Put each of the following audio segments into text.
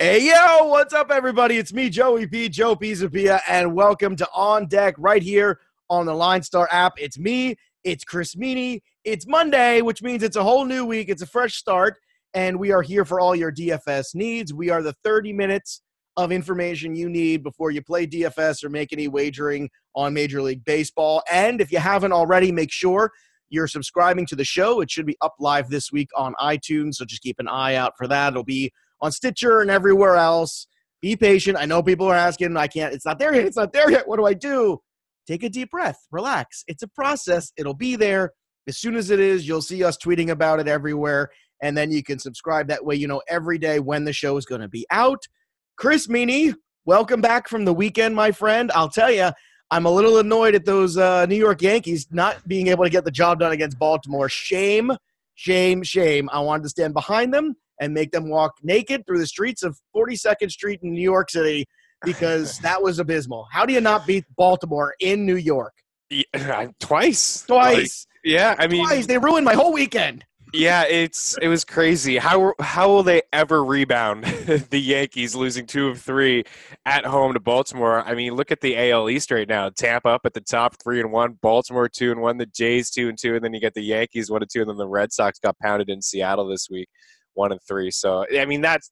Hey, yo, what's up, everybody? It's me, Joey B, Joe Pizzapia, and welcome to On Deck right here on the LineStar app. It's me, it's Chris Meaney, it's Monday, which means it's a whole new week, it's a fresh start, and we are here for all your DFS needs. We are the 30 minutes of information you need before you play DFS or make any wagering on Major League Baseball. And if you haven't already, make sure you're subscribing to the show. It should be up live this week on iTunes, so just keep an eye out for that. It'll be on Stitcher and everywhere else. Be patient. I know people are asking. I can't. It's not there yet. It's not there yet. What do? Take a deep breath. Relax. It's a process. It'll be there. As soon as it is, you'll see us tweeting about it everywhere, and then you can subscribe. That way you know every day when the show is going to be out. Chris Meaney, welcome back from the weekend, my friend. I'll tell you, I'm a little annoyed at those New York Yankees not being able to get the job done against Baltimore. Shame, shame, shame. I wanted to stand behind them and make them walk naked through the streets of 42nd Street in New York City, because that was abysmal. How do you not beat Baltimore in New York? Yeah, twice. Like, yeah, I mean, twice. They ruined my whole weekend. Yeah, it was crazy. How will they ever rebound? The Yankees losing 2 of 3 at home to Baltimore. I mean, look at the AL East right now. Tampa up at the top 3-1, Baltimore 2-1, the Jays 2-2, and then you get the Yankees 1-2, and then the Red Sox got pounded in Seattle this week. 1-3. So, I mean, that's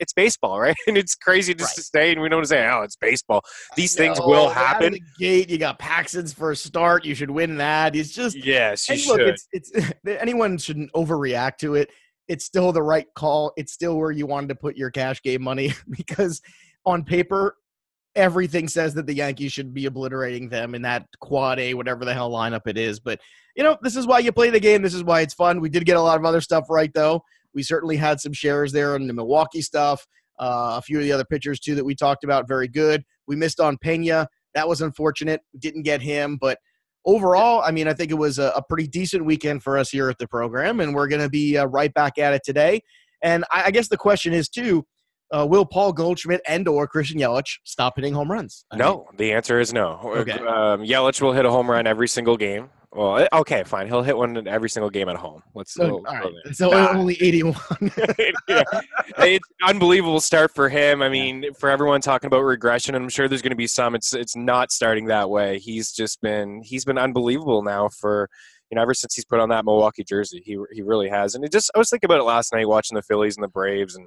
it's baseball, right? And it's crazy just to stay, and we don't say, oh, it's baseball. These things will happen. Out of the gate, you got Paxton's first start. You should win that. It's just – yes, you should. Look, it's, anyone shouldn't overreact to it. It's still the right call. It's still where you wanted to put your cash game money, because on paper, everything says that the Yankees should be obliterating them in that quad A, whatever the hell lineup it is. But, you know, this is why you play the game. This is why it's fun. We did get a lot of other stuff right, though. We certainly had some shares there on the Milwaukee stuff. A few of the other pitchers, too, that we talked about, very good. We missed on Pena. That was unfortunate. Didn't get him. But overall, I mean, I think it was a pretty decent weekend for us here at the program, and we're going to be right back at it today. And I guess the question is, too, will Paul Goldschmidt and or Christian Yelich stop hitting home runs? I mean, the answer is no. Okay. Yelich will hit a home run every single game. Well, okay, fine. He'll hit one in every single game at home. Only 81. Yeah. It's an unbelievable start for him. I mean, for everyone talking about regression, and I'm sure there's going to be some, it's not starting that way. He's been unbelievable now for, you know, ever since he's put on that Milwaukee jersey. He really has. And I was thinking about it last night watching the Phillies and the Braves and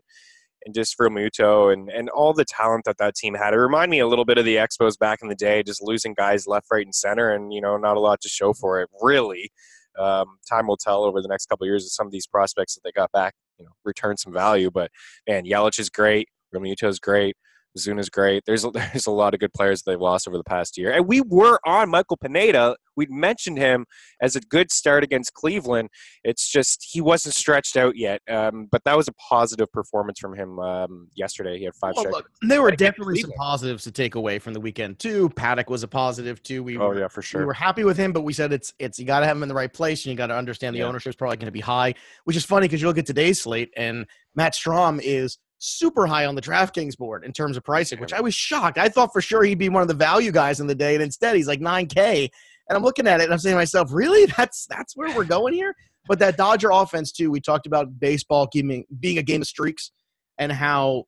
just Realmuto and all the talent that team had. It reminded me a little bit of the Expos back in the day, just losing guys left, right, and center and, you know, not a lot to show for it, really. Time will tell over the next couple of years if some of these prospects that they got back, you know, return some value. But, man, Yelich is great. Realmuto is great. Zuna's great. There's a lot of good players that they've lost over the past year. And we were on Michael Pineda. We'd mentioned him as a good start against Cleveland. It's just he wasn't stretched out yet. But that was a positive performance from him yesterday. He had 5 strikeouts. Look, there were definitely some positives to take away from the weekend, too. Paddock was a positive, too. Yeah, for sure. We were happy with him, but we said it's you got to have him in the right place, and you got to understand the ownership's probably going to be high, which is funny because you look at today's slate, and Matt Strahm is – super high on the DraftKings board in terms of pricing, which I was shocked. I thought for sure he'd be one of the value guys in the day, and instead he's like 9K. And I'm looking at it, and I'm saying to myself, really? That's where we're going here? But that Dodger offense, too, we talked about baseball being a game of streaks and how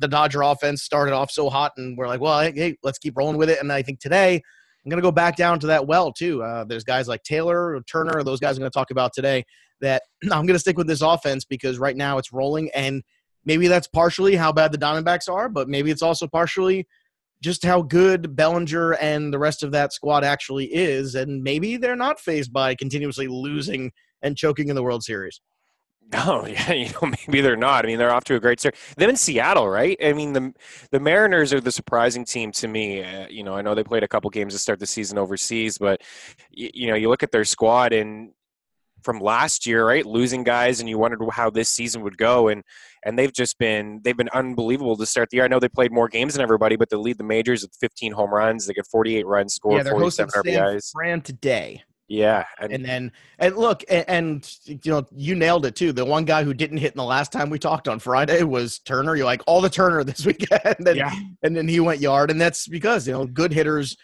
the Dodger offense started off so hot, and we're like, well, hey, let's keep rolling with it. And I think today I'm going to go back down to that well, too. There's guys like Taylor or Turner, those guys I'm going to talk about today, that I'm going to stick with this offense because right now it's rolling, and maybe that's partially how bad the Diamondbacks are, but maybe it's also partially just how good Bellinger and the rest of that squad actually is, and maybe they're not fazed by continuously losing and choking in the World Series. No, yeah, you know, maybe they're not. I mean, they're off to a great start. Them in Seattle, right? I mean, the Mariners are the surprising team to me. You know, I know they played a couple games to start the season overseas, but, you know, you look at their squad and – from last year, right? Losing guys, and you wondered how this season would go, and they've been unbelievable to start the year. I know they played more games than everybody, but they lead the majors with 15 home runs. They get 48 runs scored, 47 RBIs. Yeah, they're hosting San Fran today. Yeah, and you know, you nailed it too. The one guy who didn't hit in the last time we talked on Friday was Turner. You're like all the Turner this weekend, and then he went yard, and that's because, you know, good hitters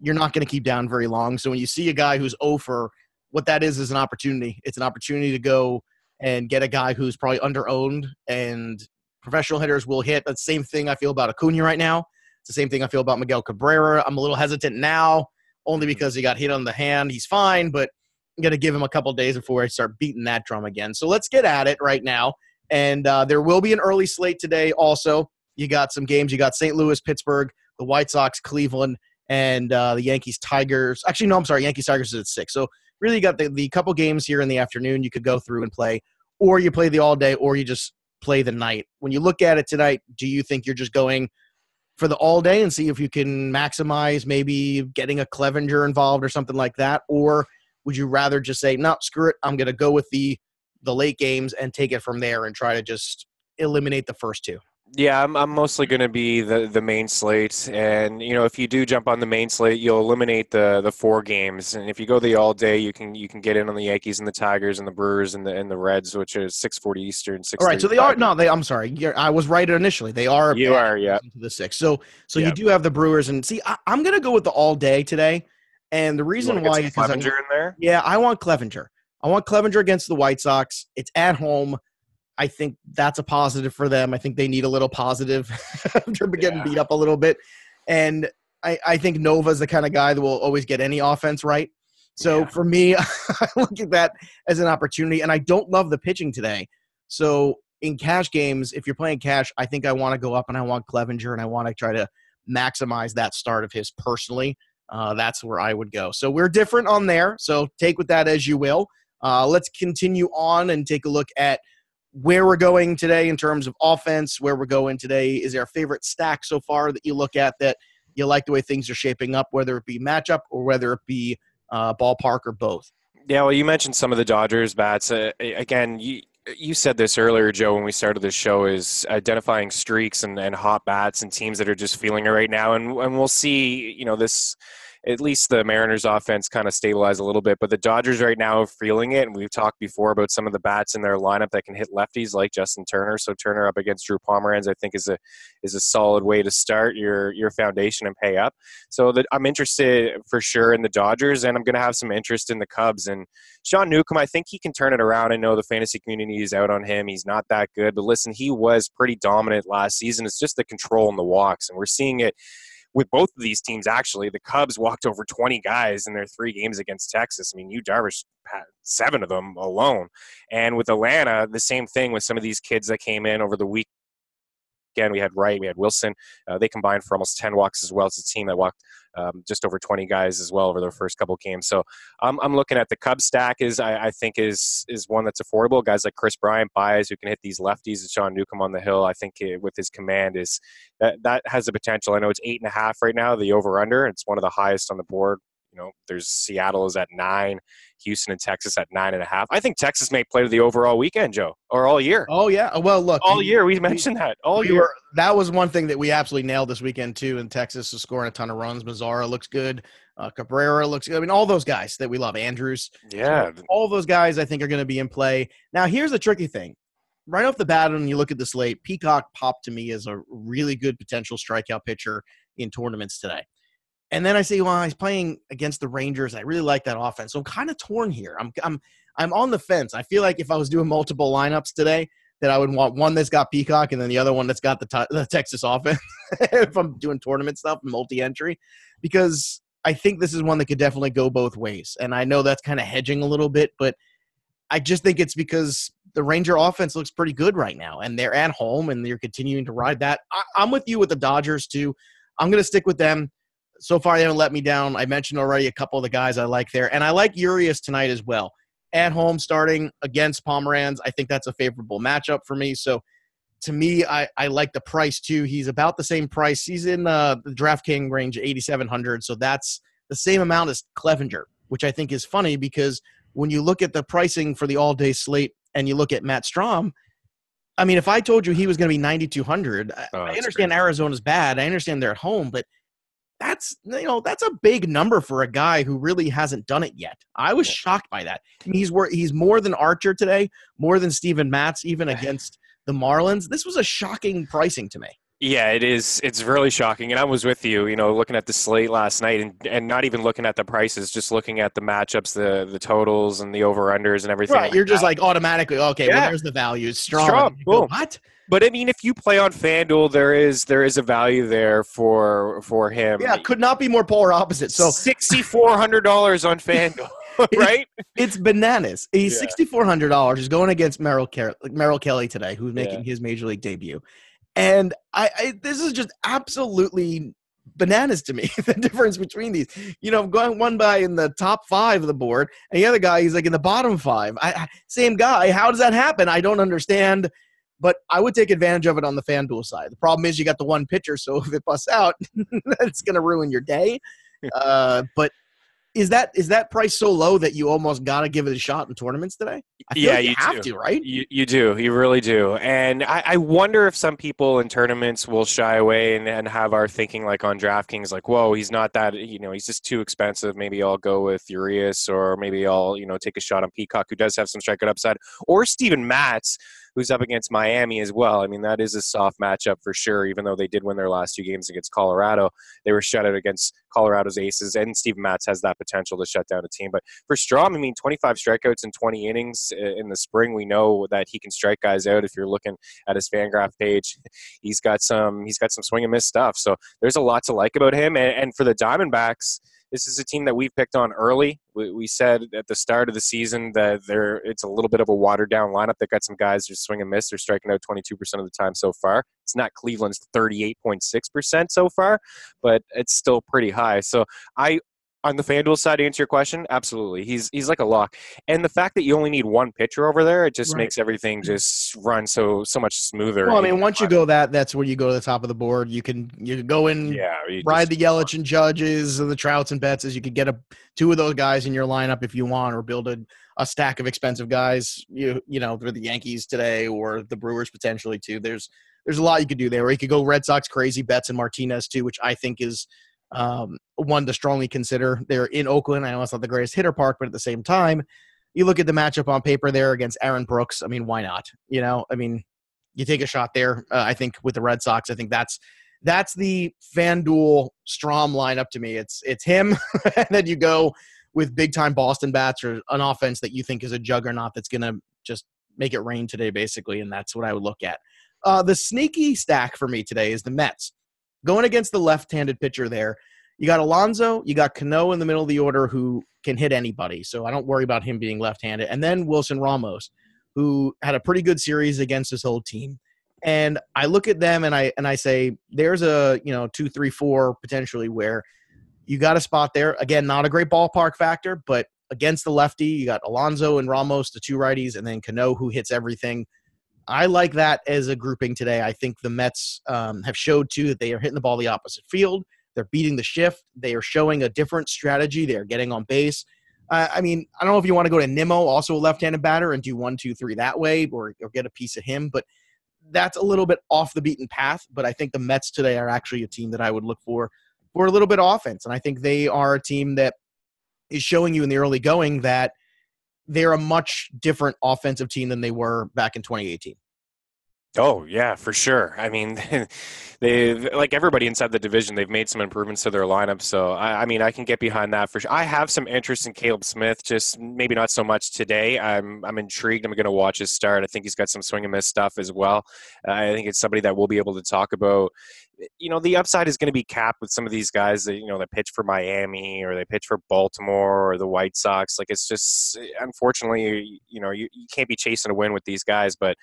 you're not going to keep down very long. So when you see a guy who's 0 for what that is an opportunity. It's an opportunity to go and get a guy who's probably underowned and professional hitters will hit. That's the same thing I feel about Acuna right now. It's the same thing I feel about Miguel Cabrera. I'm a little hesitant now only because he got hit on the hand. He's fine, but I'm going to give him a couple days before I start beating that drum again. So let's get at it right now. And there will be an early slate today also. You got some games. You got St. Louis, Pittsburgh, the White Sox, Cleveland, and the Yankees, Tigers. Actually, no, I'm sorry. Yankees, Tigers is at 6. So really you got the couple games here in the afternoon you could go through and play, or you play the all day, or you just play the night. When you look at it tonight, do you think you're just going for the all day and see if you can maximize maybe getting a Clevenger involved or something like that? Or would you rather just say, no, screw it, I'm going to go with the late games and take it from there and try to just eliminate the first two? Yeah, I'm mostly going to be the main slate. And, you know, if you do jump on the main slate, you'll eliminate the four games. And if you go the all day, you can get in on the Yankees and the Tigers and the Brewers and the Reds, which is 6:40 Eastern. All right, so they are – no, I'm sorry. I was right initially. They are – you are, yeah. To the 6. So you do have the Brewers. And, see, I'm going to go with the all day today. And the reason why – is Clevenger in there? Yeah, I want Clevenger. I want Clevenger against the White Sox. It's at home. I think that's a positive for them. I think they need a little positive after getting beat up a little bit. And I think Nova's the kind of guy that will always get any offense right. So for me, I look at that as an opportunity. And I don't love the pitching today. So in cash games, if you're playing cash, I think I want to go up and I want Clevenger and I want to try to maximize that start of his personally. That's where I would go. So we're different on there. So take with that as you will. Let's continue on and take a look at where we're going today in terms of offense, where we're going today. Is there a favorite stack so far that you look at that you like the way things are shaping up, whether it be matchup or whether it be ballpark or both? Yeah, well, you mentioned some of the Dodgers bats. Again, you said this earlier, Joe, when we started this show, is identifying streaks and hot bats and teams that are just feeling it right now. And we'll see, you know, this – at least the Mariners offense kind of stabilized a little bit, but the Dodgers right now are feeling it. And we've talked before about some of the bats in their lineup that can hit lefties like Justin Turner. So Turner up against Drew Pomeranz, I think is a solid way to start your foundation and pay up. So I'm interested for sure in the Dodgers, and I'm going to have some interest in the Cubs and Sean Newcomb. I think he can turn it around. I know the fantasy community is out on him. He's not that good, but listen, he was pretty dominant last season. It's just the control and the walks, and we're seeing it with both of these teams, actually. The Cubs walked over 20 guys in their 3 games against Texas. I mean, Yu Darvish had 7 of them alone. And with Atlanta, the same thing with some of these kids that came in over the weekend. We had Wright, we had Wilson. They combined for almost 10 walks as well. It's a team that walked just over 20 guys as well over their first couple games. So I'm looking at the Cubs stack I think is one that's affordable. Guys like Chris Bryant, Baez, who can hit these lefties, and Sean Newcomb on the hill, I think with his command is that has the potential. I know it's 8.5 right now, the over-under. It's one of the highest on the board. You know, there's Seattle is at 9, Houston and Texas at 9.5. I think Texas may play to the over all weekend, Joe, or all year. Oh, yeah. Well, look. All year. We mentioned that. All year. That was one thing that we absolutely nailed this weekend, too, and Texas is scoring a ton of runs. Mazara looks good. Cabrera looks good. I mean, all those guys that we love. Andrews. Yeah. So all those guys I think are going to be in play. Now, here's the tricky thing. Right off the bat, when you look at the slate, Peacock popped to me as a really good potential strikeout pitcher in tournaments today. And then I say, well, he's playing against the Rangers. I really like that offense. So I'm kind of torn here. I'm on the fence. I feel like if I was doing multiple lineups today, that I would want one that's got Peacock and then the other one that's got the Texas offense if I'm doing tournament stuff, multi-entry, because I think this is one that could definitely go both ways. And I know that's kind of hedging a little bit, but I just think it's because the Ranger offense looks pretty good right now, and they're at home, and they're continuing to ride that. I'm with you with the Dodgers too. I'm going to stick with them. So far, they haven't let me down. I mentioned already a couple of the guys I like there. And I like Urias tonight as well. At home starting against Pomeranz, I think that's a favorable matchup for me. So, to me, I like the price, too. He's about the same price. He's in the DraftKings range, 8,700. So, that's the same amount as Clevenger, which I think is funny because when you look at the pricing for the all-day slate and you look at Matt Strahm, I mean, if I told you he was going to be 9,200, I understand crazy. Arizona's bad. I understand they're at home, but that's a big number for a guy who really hasn't done it yet. I was shocked by that. I mean, he's more than Archer today, more than Steven Matz, even against the Marlins. This was a shocking pricing to me. Yeah, it is. It's really shocking. And I was with you, you know, looking at the slate last night and not even looking at the prices, just looking at the matchups, the totals and the over-unders and everything. Right. Like you're just like automatically, okay, yeah. Well, there's the value. Strahm. Cool. What? But, I mean, if you play on FanDuel, there is a value there for him. Yeah, could not be more polar opposite. So $6,400 on FanDuel. Right? It's bananas. He's $6,400. He's going against Merrill Kelly today, who's making his Major League debut. And I this is just absolutely bananas to me, the difference between these. You know, going one guy in the top five of the board, and the other guy, he's like in the bottom five. Same guy. How does that happen? I don't understand. But I would take advantage of it on the FanDuel side. The problem is you got the one pitcher, so if it busts out, that's going to ruin your day. But is that price so low that you almost got to give it a shot in tournaments today? I feel like you have to, right? You do. You really do. And I wonder if some people in tournaments will shy away and have our thinking like on DraftKings, like, whoa, he's not that, you know, he's just too expensive. Maybe I'll go with Urias, or maybe I'll, you know, take a shot on Peacock, who does have some strikeout upside, or Steven Matz, who's up against Miami as well. I mean, that is a soft matchup for sure, even though they did win their last two games against Colorado. They were shut out against Colorado's aces, and Steven Matz has that potential to shut down a team. But for Strahm, I mean, 25 strikeouts in 20 innings in the spring. We know that he can strike guys out. If you're looking at his FanGraph page, he's got some swing and miss stuff. So there's a lot to like about him. And for the Diamondbacks, this is a team that we've picked on early. We said at the start of the season that it's a little bit of a watered-down lineup. They've got some guys who swing and miss. They're striking out 22% of the time so far. It's not Cleveland's 38.6% so far, but it's still pretty high. So on the FanDuel side, to answer your question, absolutely. He's like a lock. And the fact that you only need one pitcher over there, it just makes everything just run so much smoother. Well, I mean, once you go that's where you go to the top of the board. You can go in, ride the Yelich and Judges and the Trouts and Betts. You could get two of those guys in your lineup if you want, or build a stack of expensive guys, you know, through the Yankees today or the Brewers potentially too. There's a lot you could do there. Or you could go Red Sox crazy, Betts and Martinez too, which I think is – one to strongly consider. They're in Oakland. I know it's not the greatest hitter park, but at the same time, you look at the matchup on paper there against Aaron Brooks. I mean, why not? You know, I mean, you take a shot there. I think with the Red Sox, I think that's the FanDuel Strahm lineup to me. It's him, and then you go with big time Boston bats or an offense that you think is a juggernaut that's going to just make it rain today, basically. And that's what I would look at. The sneaky stack for me today is the Mets. Going against the left-handed pitcher there, you got Alonso, you got Cano in the middle of the order who can hit anybody, so I don't worry about him being left-handed. And then Wilson Ramos, who had a pretty good series against his whole team. And I look at them and I say, there's a, you know, 2, 3, 4 potentially where you got a spot there. Again, not a great ballpark factor, but against the lefty, you got Alonso and Ramos, the two righties, and then Cano, who hits everything. I like that as a grouping today. I think the Mets have showed, too, that they are hitting the ball the opposite field. They're beating the shift. They are showing a different strategy. They're getting on base. I mean, I don't know if you want to go to Nimmo, also a left-handed batter, and do 1, 2, 3 that way or get a piece of him. But that's a little bit off the beaten path. But I think the Mets today are actually a team that I would look for a little bit of offense. And I think they are a team that is showing you in the early going that they're a much different offensive team than they were back in 2018. Oh, yeah, for sure. I mean, they like everybody inside the division, they've made some improvements to their lineup. So, I mean, I can get behind that for sure. I have some interest in Caleb Smith, just maybe not so much today. I'm intrigued. I'm going to watch his start. I think he's got some swing and miss stuff as well. I think it's somebody that we'll be able to talk about. You know, the upside is going to be capped with some of these guys that, you know, that pitch for Miami or they pitch for Baltimore or the White Sox. Like, it's just, unfortunately, you know, you can't be chasing a win with these guys. But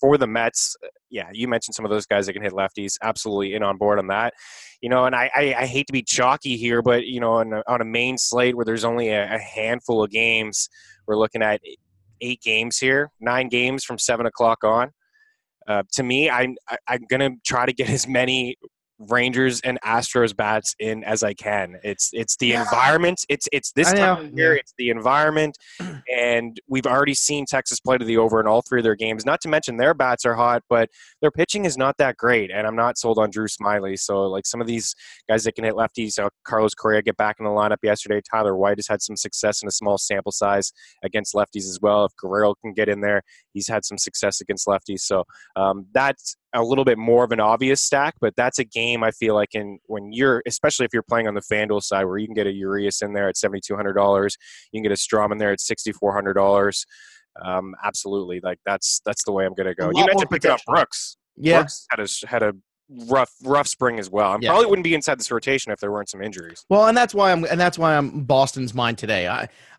for the Mets, yeah, you mentioned some of those guys that can hit lefties. Absolutely in on board on that. You know, and I hate to be chalky here, but, you know, on a main slate where there's only a handful of games, we're looking at 8 games here, 9 games from 7 o'clock on. To me, I'm going to try to get as many Rangers and Astros bats in as I can. It's the environment. It's this time of year. It's the environment. And And we've already seen Texas play to the over in all three of their games. Not to mention their bats are hot, but their pitching is not that great. And I'm not sold on Drew Smyly. So, like, some of these guys that can hit lefties, Carlos Correa get back in the lineup yesterday. Tyler White has had some success in a small sample size against lefties as well. If Guerrero can get in there, he's had some success against lefties. So that's a little bit more of an obvious stack, but that's a game I feel like especially if you're playing on the FanDuel side, where you can get a Urias in there at $7,200, you can get a Strahm in there at $6,400. Absolutely, like that's the way I'm going to go. You mentioned picking up Brooks. Yeah, Brooks had a rough spring as well. I probably wouldn't be inside this rotation if there weren't some injuries. Well, and that's why I'm Boston's mind today.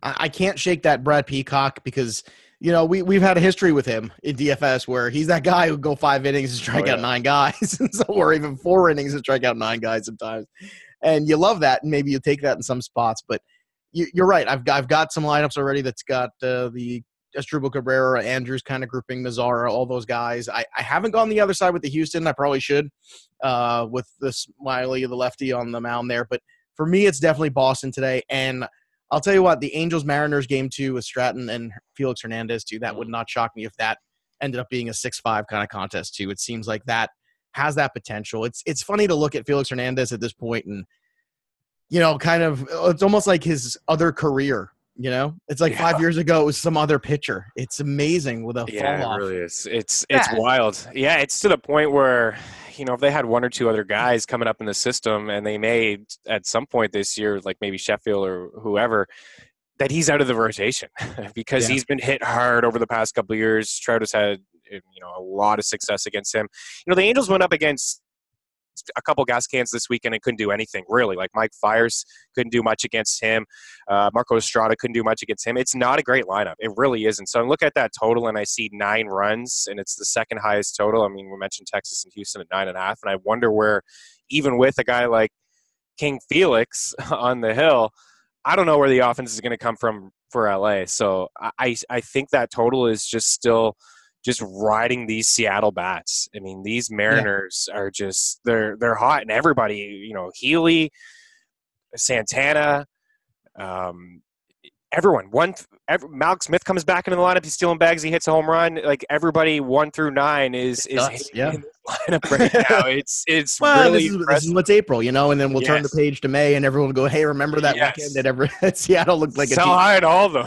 I can't shake that Brad Peacock, because you know, we've had a history with him in DFS where he's that guy who go 5 innings and strike out 9 guys, or even 4 innings and strike out 9 guys sometimes. And you love that, and maybe you take that in some spots. But you're right. I've got some lineups already that's got the Asdrubal Cabrera, Andrews kind of grouping, Mazara, all those guys. I haven't gone the other side with the Houston. I probably should with the Smyly, the lefty on the mound there. But for me, it's definitely Boston today. And I'll tell you what, the Angels-Mariners game 2 with Stratton and Felix Hernandez too, that would not shock me if that ended up being a 6-5 kind of contest too. It seems like that has that potential. It's funny to look at Felix Hernandez at this point and, you know, kind of it's almost like his other career, you know? It's like 5 years ago it was some other pitcher. It's amazing with a fall-off. It really is. It's wild. Yeah, it's to the point where – you know, if they had 1 or 2 other guys coming up in the system, and they may at some point this year, like maybe Sheffield or whoever, that he's out of the rotation because he's been hit hard over the past couple of years. Trout has had, you know, a lot of success against him. You know, the Angels went up against a couple gas cans this weekend and couldn't do anything really. Like Mike Fiers couldn't do much against him. Marco Estrada couldn't do much against him. It's not a great lineup. It really isn't. So I look at that total and I see 9 runs, and it's the second highest total. I mean, we mentioned Texas and Houston at 9.5, and I wonder where, even with a guy like King Felix on the hill, I don't know where the offense is going to come from for LA. So I think that total is just still just riding these Seattle bats. I mean, these Mariners are just, they're hot, and everybody, you know, Healy, Santana, everyone. Malik Smith comes back into the lineup. He's stealing bags. He hits a home run. Like everybody 1 through 9 is in the lineup right now. It's well, really this is what's April, you know, and then we'll turn the page to May, and everyone will go, hey, remember that weekend that Seattle looked like a team. High at all though.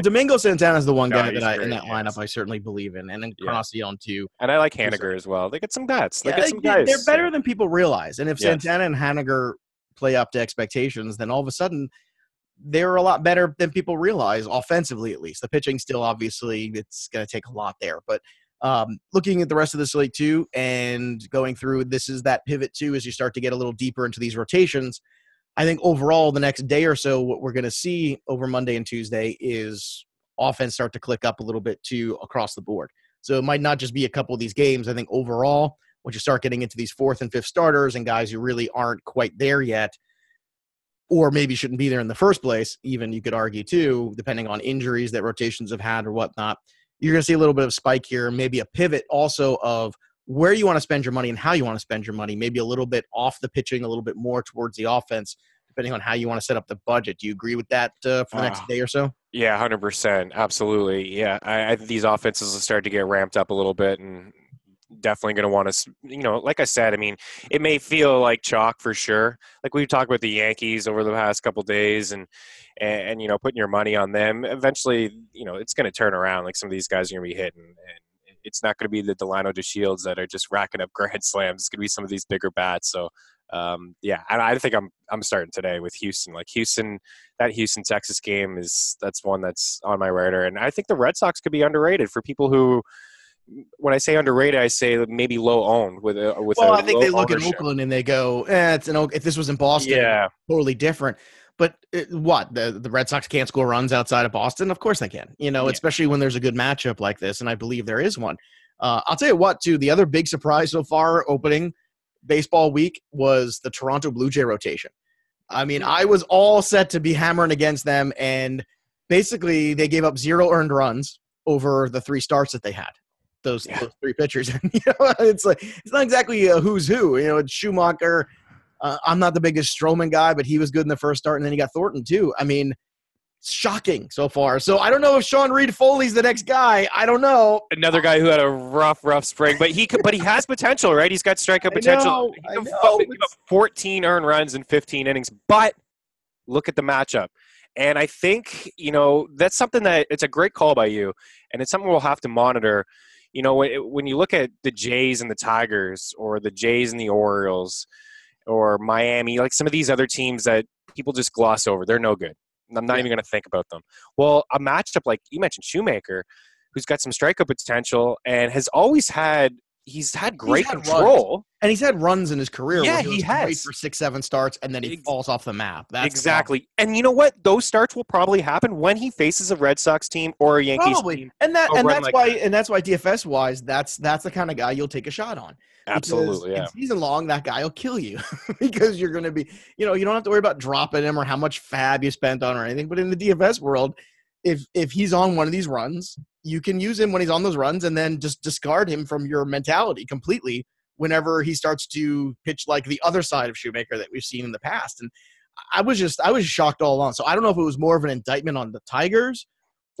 Domingo Santana is the one guy that in that lineup I certainly believe in, and then Conceon too. And I like Haniger as well. They get some bats. They get some guys. They're better than people realize. And if Santana and Haniger play up to expectations, then all of a sudden they're a lot better than people realize, offensively at least. The pitching still, obviously, it's going to take a lot there. But looking at the rest of this league too, and going through, this is that pivot too as you start to get a little deeper into these rotations. I think overall the next day or so what we're going to see over Monday and Tuesday is offense start to click up a little bit too across the board. So it might not just be a couple of these games. I think overall, once you start getting into these 4th and 5th starters and guys who really aren't quite there yet, or maybe shouldn't be there in the first place, even you could argue too, depending on injuries that rotations have had or whatnot, you're going to see a little bit of spike here, maybe a pivot also of where you want to spend your money and how you want to spend your money, maybe a little bit off the pitching, a little bit more towards the offense, depending on how you want to set up the budget. Do you agree with that for the next day or so? Yeah, 100%. Absolutely. Yeah, I think these offenses will start to get ramped up a little bit, and definitely going to want to, you know, like I said, I mean, it may feel like chalk for sure. Like we've talked about the Yankees over the past couple of days and, you know, putting your money on them. Eventually, you know, it's going to turn around. Like some of these guys are going to be hitting, and it's not going to be the Delano DeShields that are just racking up grand slams. It's going to be some of these bigger bats. So, I think I'm starting today with Houston. Like Houston, that Houston Texas game that's one that's on my radar. And I think the Red Sox could be underrated for people who, when I say underrated, I say maybe low owned. I think they look at Oakland and they go, if this was in Boston, totally different. But the Red Sox can't score runs outside of Boston? Of course they can, you know, especially when there's a good matchup like this. And I believe there is one. I'll tell you what, too, the other big surprise so far opening baseball week was the Toronto Blue Jay rotation. I mean, I was all set to be hammering against them. And basically they gave up 0 earned runs over the 3 starts that they had. Those 3 pitchers, you know, it's like it's not exactly a who's who. You know, it's Schumacher. I'm not the biggest Stroman guy, but he was good in the first start, and then he got Thornton too. I mean, shocking so far. So I don't know if Sean Reed Foley's the next guy. I don't know. Another guy who had a rough spring, but he could, but he has potential, right? He's got strikeout potential. I know, he gave up 14 earned runs in 15 innings, but look at the matchup. And I think, you know, that's something that it's a great call by you, and it's something we'll have to monitor. You know, when you look at the Jays and the Tigers, or the Jays and the Orioles, or Miami, like some of these other teams that people just gloss over, they're no good. I'm not even going to think about them. Well, a matchup like you mentioned, Shoemaker, who's got some strikeout potential and has always had – he's had great control. Runs. And he's had runs in his career. Yeah, he has. Great for 6-7 starts, and then he falls off the map. That's exactly. And you know what? Those starts will probably happen when he faces a Red Sox team or a Yankees team. And that's why DFS-wise, that's the kind of guy you'll take a shot on. Absolutely, yeah. Season long, that guy will kill you because you're going to be, you know, you don't have to worry about dropping him or how much fab you spent on or anything. But in the DFS world, if he's on one of these runs, you can use him when he's on those runs and then just discard him from your mentality completely whenever he starts to pitch like the other side of Shoemaker that we've seen in the past. And I was shocked all along. So I don't know if it was more of an indictment on the Tigers.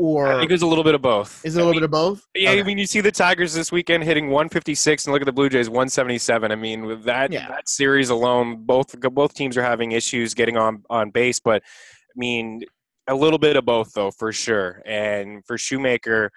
I think it's a little bit of both. Is it a little bit of both? Yeah, okay. I mean, you see the Tigers this weekend hitting 156, and look at the Blue Jays, 177. I mean, with that series alone, both teams are having issues getting on base. But, I mean, a little bit of both, though, for sure. And for Shoemaker,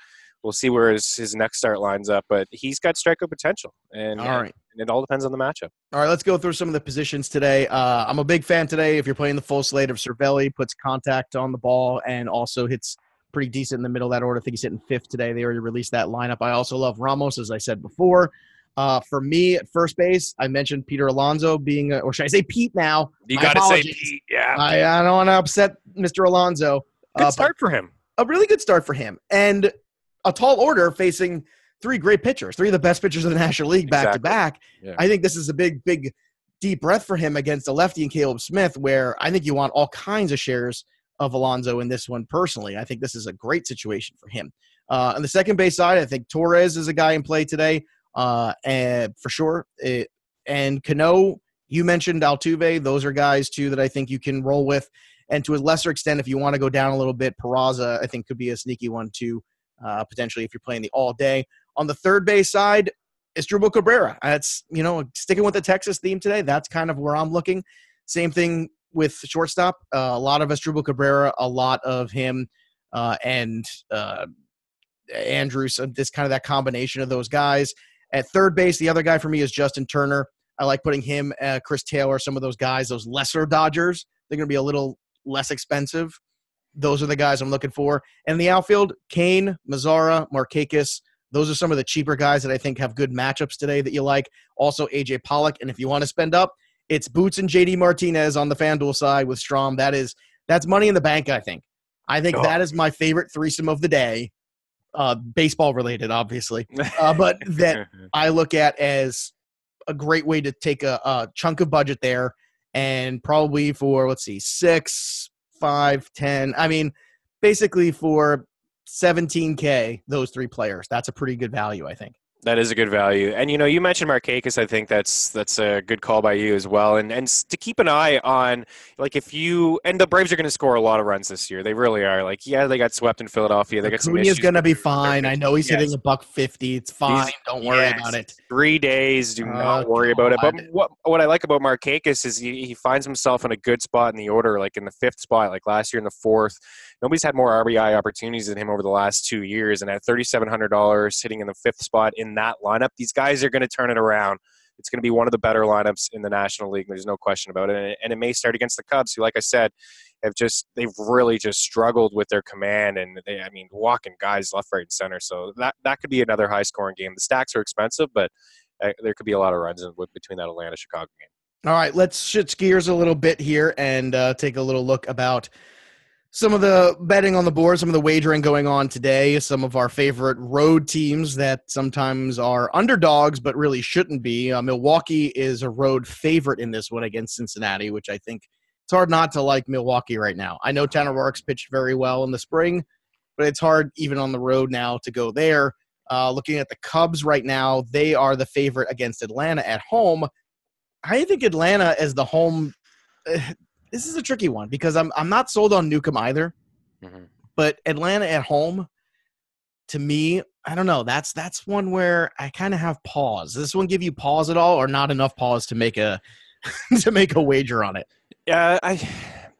we'll see where his next start lines up. But he's got strikeout potential. And all right. And it all depends on the matchup. All right, let's go through some of the positions today. I'm a big fan today. If you're playing the full slate of Cervelli, puts contact on the ball and also hits – pretty decent in the middle of that order. I think he's hitting fifth today. They already released that lineup. I also love Ramos, as I said before. For me, at first base, I mentioned Peter Alonso being – or should I say Pete now? You got to say Pete, yeah. I don't want to upset Mr. Alonso. Good start for him. A really good start for him. And a tall order facing three great pitchers, three of the best pitchers of the National League back-to-back. Yeah. I think this is a big, big, deep breath for him against the lefty and Caleb Smith, where I think you want all kinds of shares of Alonso in this one personally. I think this is a great situation for him. On the second base side, I think Torres is a guy in play today, and for sure. And Cano, you mentioned Altuve. Those are guys, too, that I think you can roll with. And to a lesser extent, if you want to go down a little bit, Peraza, I think, could be a sneaky one, too, potentially, if you're playing the all day. On the third base side, it's Drubal Cabrera. That's, you know, sticking with the Texas theme today. That's kind of where I'm looking. Same thing with shortstop, a lot of Drubal Cabrera, a lot of him and Andrews, this kind of that combination of those guys. At third base, the other guy for me is Justin Turner. I like putting him, Chris Taylor, some of those guys, those lesser Dodgers. They're going to be a little less expensive. Those are the guys I'm looking for. And the outfield, Kane, Mazara, Markakis. Those are some of the cheaper guys that I think have good matchups today that you like. Also, A.J. Pollock. And if you want to spend up, it's Boots and JD Martinez on the FanDuel side with Strahm. That's money in the bank, I think. That is my favorite threesome of the day, baseball related, obviously. But that I look at as a great way to take a chunk of budget there, and probably for, 6, 5, 10. I mean, basically for $17K, those three players. That's a pretty good value, I think. That is a good value. And, you know, you mentioned Markakis. I think that's a good call by you as well. And to keep an eye on, the Braves are going to score a lot of runs this year. They really are. They got swept in Philadelphia. They got some issues. Acuna's going to be fine. I know he's hitting $150. It's fine. Don't worry about it. 3 days. Do not worry about it. But what I like about Markakis is he finds himself in a good spot in the order, like in the fifth spot, like last year in the fourth. Nobody's had more RBI opportunities than him over the last 2 years. And at $3,700 sitting in the fifth spot in that lineup, these guys are going to turn it around. It's going to be one of the better lineups in the National League. There's no question about it. And it may start against the Cubs, who, like I said, they've really just struggled with their command. And walking guys left, right, and center. So that could be another high-scoring game. The stacks are expensive, but there could be a lot of runs between that Atlanta-Chicago game. All right, let's shift gears a little bit here and take a little look about some of the betting on the board, some of the wagering going on today, some of our favorite road teams that sometimes are underdogs but really shouldn't be. Milwaukee is a road favorite in this one against Cincinnati, which I think it's hard not to like Milwaukee right now. I know Tanner Roark's pitched very well in the spring, but it's hard even on the road now to go there. Looking at the Cubs right now, they are the favorite against Atlanta at home. I think Atlanta as the home – this is a tricky one because I'm not sold on Newcomb either. Mm-hmm. But Atlanta at home, to me, I don't know. That's one where I kind of have pause. Does this one give you pause at all, or not enough pause to make a to make a wager on it? Yeah,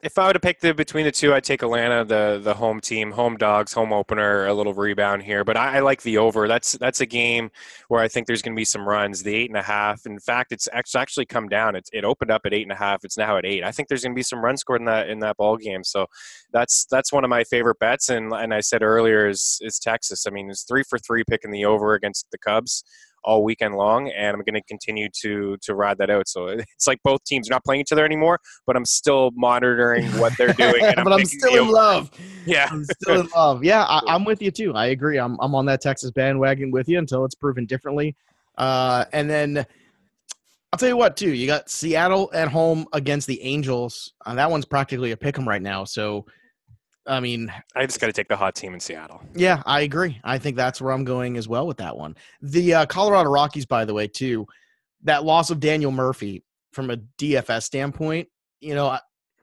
if I were to pick between the two, I'd take Atlanta, the home team, home dogs, home opener, a little rebound here. But I like the over. That's a game where I think there's going to be some runs, the 8.5. In fact, it's actually come down. It opened up at 8.5. It's now at 8. I think there's going to be some runs scored in that ball game. So that's one of my favorite bets. And I said earlier is Texas. I mean, it's 3 for 3 picking the over against the Cubs all weekend long, and I'm going to continue to ride that out. So it's like both teams are not playing each other anymore, but I'm still monitoring what they're doing. And but I'm still in love. Yeah. I'm still in love. Yeah, I'm with you too. I agree. I'm on that Texas bandwagon with you until it's proven differently. And then I'll tell you what too. You got Seattle at home against the Angels. That one's practically a pick 'em right now. So, I mean, I just got to take the hot team in Seattle. Yeah, I agree. I think that's where I'm going as well with that one. The Colorado Rockies, by the way, too, that loss of Daniel Murphy from a DFS standpoint, you know,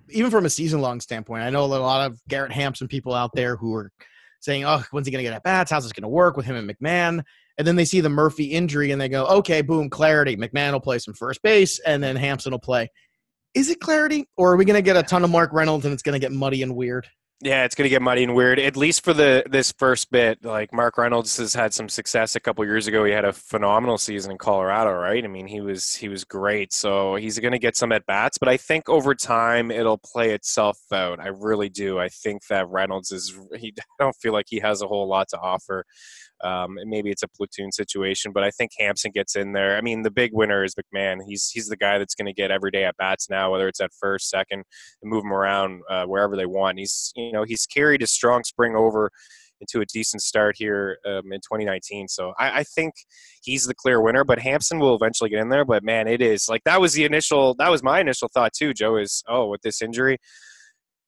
even from a season-long standpoint, I know a lot of Garrett Hampson people out there who are saying, oh, when's he going to get at bats? How's this going to work with him and McMahon? And then they see the Murphy injury and they go, okay, boom, clarity. McMahon will play some first base and then Hampson will play. Is it clarity, or are we going to get a ton of Mark Reynolds and it's going to get muddy and weird? Yeah, it's going to get muddy and weird, at least for this first bit. Like, Mark Reynolds has had some success a couple years ago. He had a phenomenal season in Colorado, right? I mean, he was great. So he's going to get some at-bats, but I think over time it'll play itself out. I really do. I think that Reynolds I don't feel like he has a whole lot to offer. And maybe it's a platoon situation, but I think Hampson gets in there. I mean, the big winner is McMahon. He's the guy that's going to get every day at bats now, whether it's at first, second, and move him around wherever they want. He's carried a strong spring over into a decent start here in 2019. So I think he's the clear winner, but Hampson will eventually get in there. But man, it is like, that was my initial thought too, Joe, is, oh, with this injury,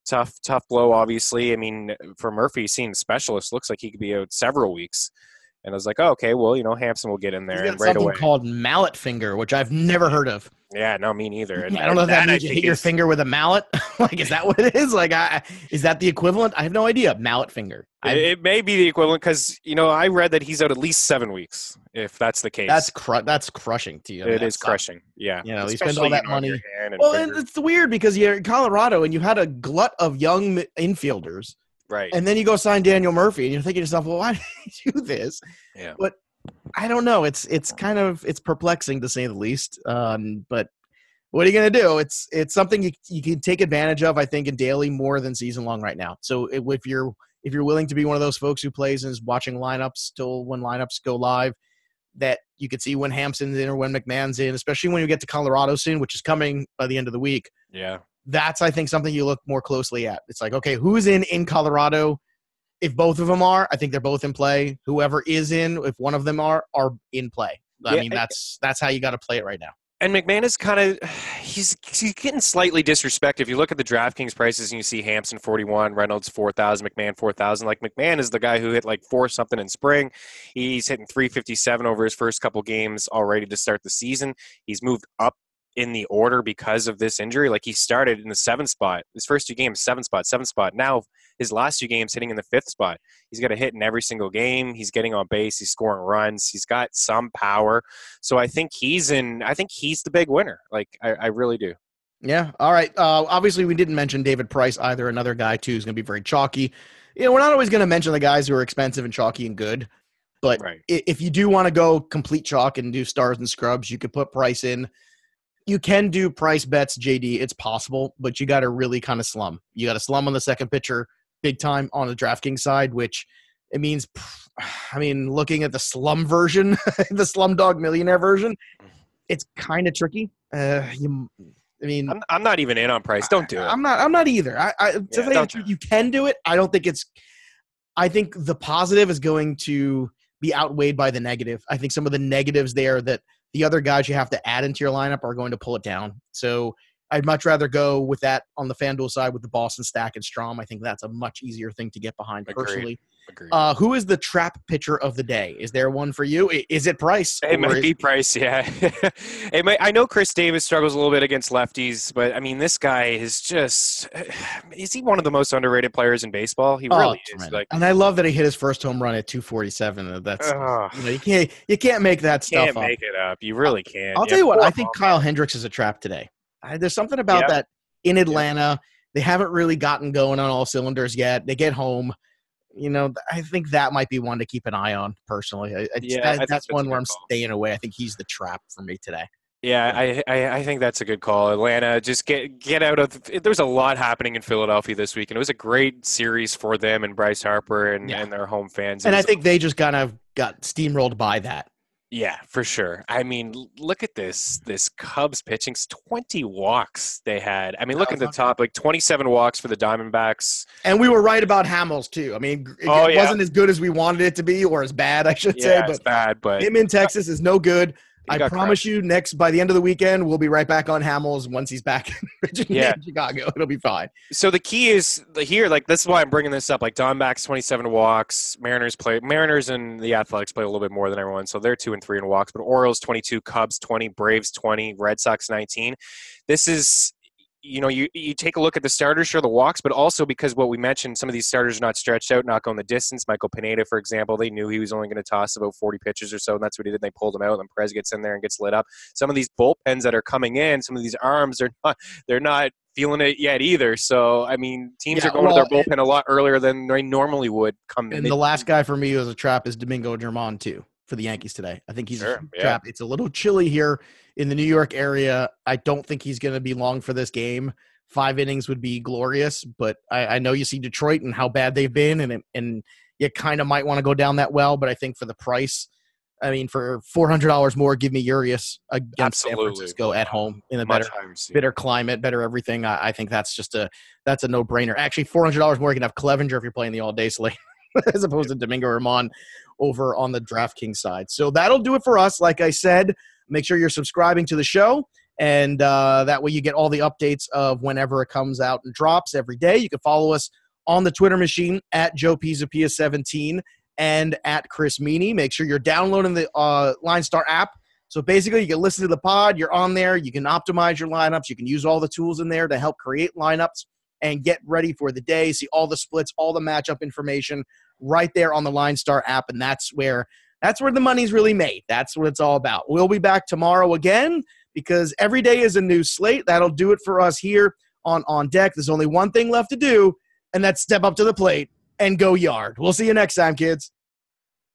tough blow, obviously. I mean, for Murphy, seeing the specialist, looks like he could be out several weeks. And I was like, oh, okay, well, you know, Hampson will get in there and right away. Something called mallet finger, which I've never heard of. Yeah, no, me neither. And I don't know if that means you hit your finger with a mallet. Like, is that what it is? Like, is that the equivalent? I have no idea. Mallet finger. It may be the equivalent because, you know, I read that he's out at least 7 weeks, if that's the case. That's crushing to you. It is crushing, yeah. You know, he spends all that money. Well, and it's weird because you're in Colorado and you had a glut of young infielders. Right. And then you go sign Daniel Murphy, and you're thinking to yourself, well, why did he do this? Yeah. But I don't know. It's kind of perplexing, to say the least. But what are you going to do? It's something you can take advantage of, I think, in daily more than season-long right now. So if you're willing to be one of those folks who plays and is watching lineups till when lineups go live, that you can see when Hampson's in or when McMahon's in, especially when you get to Colorado soon, which is coming by the end of the week. Yeah. That's, I think, something you look more closely at. It's like, okay, who's in Colorado? If both of them are, I think they're both in play. Whoever is in, if one of them are in play. I mean, that's how you got to play it right now. And McMahon is kind of – he's getting slightly disrespected. If you look at the DraftKings prices and you see Hampson 41, Reynolds 4,000, McMahon 4,000. Like, McMahon is the guy who hit like 4-something in spring. He's hitting 357 over his first couple games already to start the season. He's moved up in the order because of this injury. Like, he started in the 7th spot. His first 2 games, 7th spot. Now his last 2 games hitting in the 5th spot. He's got a hit in every single game. He's getting on base. He's scoring runs. He's got some power. So I think he's the big winner. Like, I really do. Yeah. All right. Obviously we didn't mention David Price either. Another guy too, who's going to be very chalky. You know, we're not always going to mention the guys who are expensive and chalky and good, but right. If you do want to go complete chalk and do stars and scrubs, you could put Price in. You can do Price bets, JD. It's possible, but you got to really kind of slum. You got to slum on the second pitcher big time on the DraftKings side, which it means, looking at the slum version, the Slumdog Millionaire version, it's kind of tricky. I'm not even in on Price. Don't do it. I'm not either. You can do it. I don't think I think the positive is going to be outweighed by the negative. I think some of the negatives there that the other guys you have to add into your lineup are going to pull it down. So I'd much rather go with that on the FanDuel side with the Boston stack and Strahm. I think that's a much easier thing to get behind personally. Agreed. Who is the trap pitcher of the day? Is there one for you? Is it Price? It might be Price, yeah. It might. I know Chris Davis struggles a little bit against lefties, but, I mean, this guy is just – is he one of the most underrated players in baseball? He really is. Like, and I love that he hit his first home run at 247. That's you can't make that stuff up. You can't make it up. You really can't. I'll tell you what. I think Kyle Hendricks is a trap today. There's something about that in Atlanta. They haven't really gotten going on all cylinders yet. They get home. You know, I think that might be one to keep an eye on personally. That's one where I'm staying away. I think he's the trap for me today. Yeah, I think that's a good call. Atlanta, just get out of – there's a lot happening in Philadelphia this week, and it was a great series for them and Bryce Harper and their home fans. And I think they just kind of got steamrolled by that. Yeah, for sure. I mean, look at this Cubs pitching. 20 walks they had. I mean, look at the top, like 27 walks for the Diamondbacks. And we were right about Hamels, too. I mean, it wasn't as good as we wanted it to be, or as bad, I should say. But it's bad, but him in Texas is no good. I promise you, by the end of the weekend, we'll be right back on Hamels once he's back in Chicago. It'll be fine. So the key is here. Like, this is why I'm bringing this up. Like, Diamondbacks 27 walks. Mariners and the Athletics play a little bit more than everyone, so they're 2 and 3 in walks. But Orioles 22, Cubs 20, Braves 20, Red Sox 19. This is. You know, you take a look at the starters, sure, the walks, but also because what we mentioned, some of these starters are not stretched out, not going the distance. Michael Pineda, for example, they knew he was only going to toss about 40 pitches or so, and that's what he did. They pulled him out, and Perez gets in there and gets lit up. Some of these bullpens that are coming in, some of these arms, they're not feeling it yet either. So, I mean, teams are going to their bullpen a lot earlier than they normally would come in. And the last guy for me who was a trap is Domingo Germán, too, for the Yankees today. I think he's a trap. It's a little chilly here in the New York area. I don't think he's going to be long for this game. 5 innings would be glorious, but I know you see Detroit and how bad they've been, and you kind of might want to go down that well, but I think for the price, I mean, for $400 more, give me Urias against San Francisco at home in a better climate, better everything. I think that's just that's a no-brainer. Actually, $400 more, you can have Clevenger if you're playing the all-day slate as opposed to Domingo Germán over on the DraftKings side. So that'll do it for us. Like I said, make sure you're subscribing to the show, and that way you get all the updates of whenever it comes out and drops every day. You can follow us on the Twitter machine at JoePizapia17 and at Chris Meaney. Make sure you're downloading the LineStar app. So basically you can listen to the pod, you're on there, you can optimize your lineups, you can use all the tools in there to help create lineups and get ready for the day, see all the splits, all the matchup information right there on the LineStar app, and that's where the money's really made. That's what it's all about. We'll be back tomorrow again, because every day is a new slate. That'll do it for us here on Deck. There's only one thing left to do, and that's step up to the plate and go yard. We'll see you next time, kids.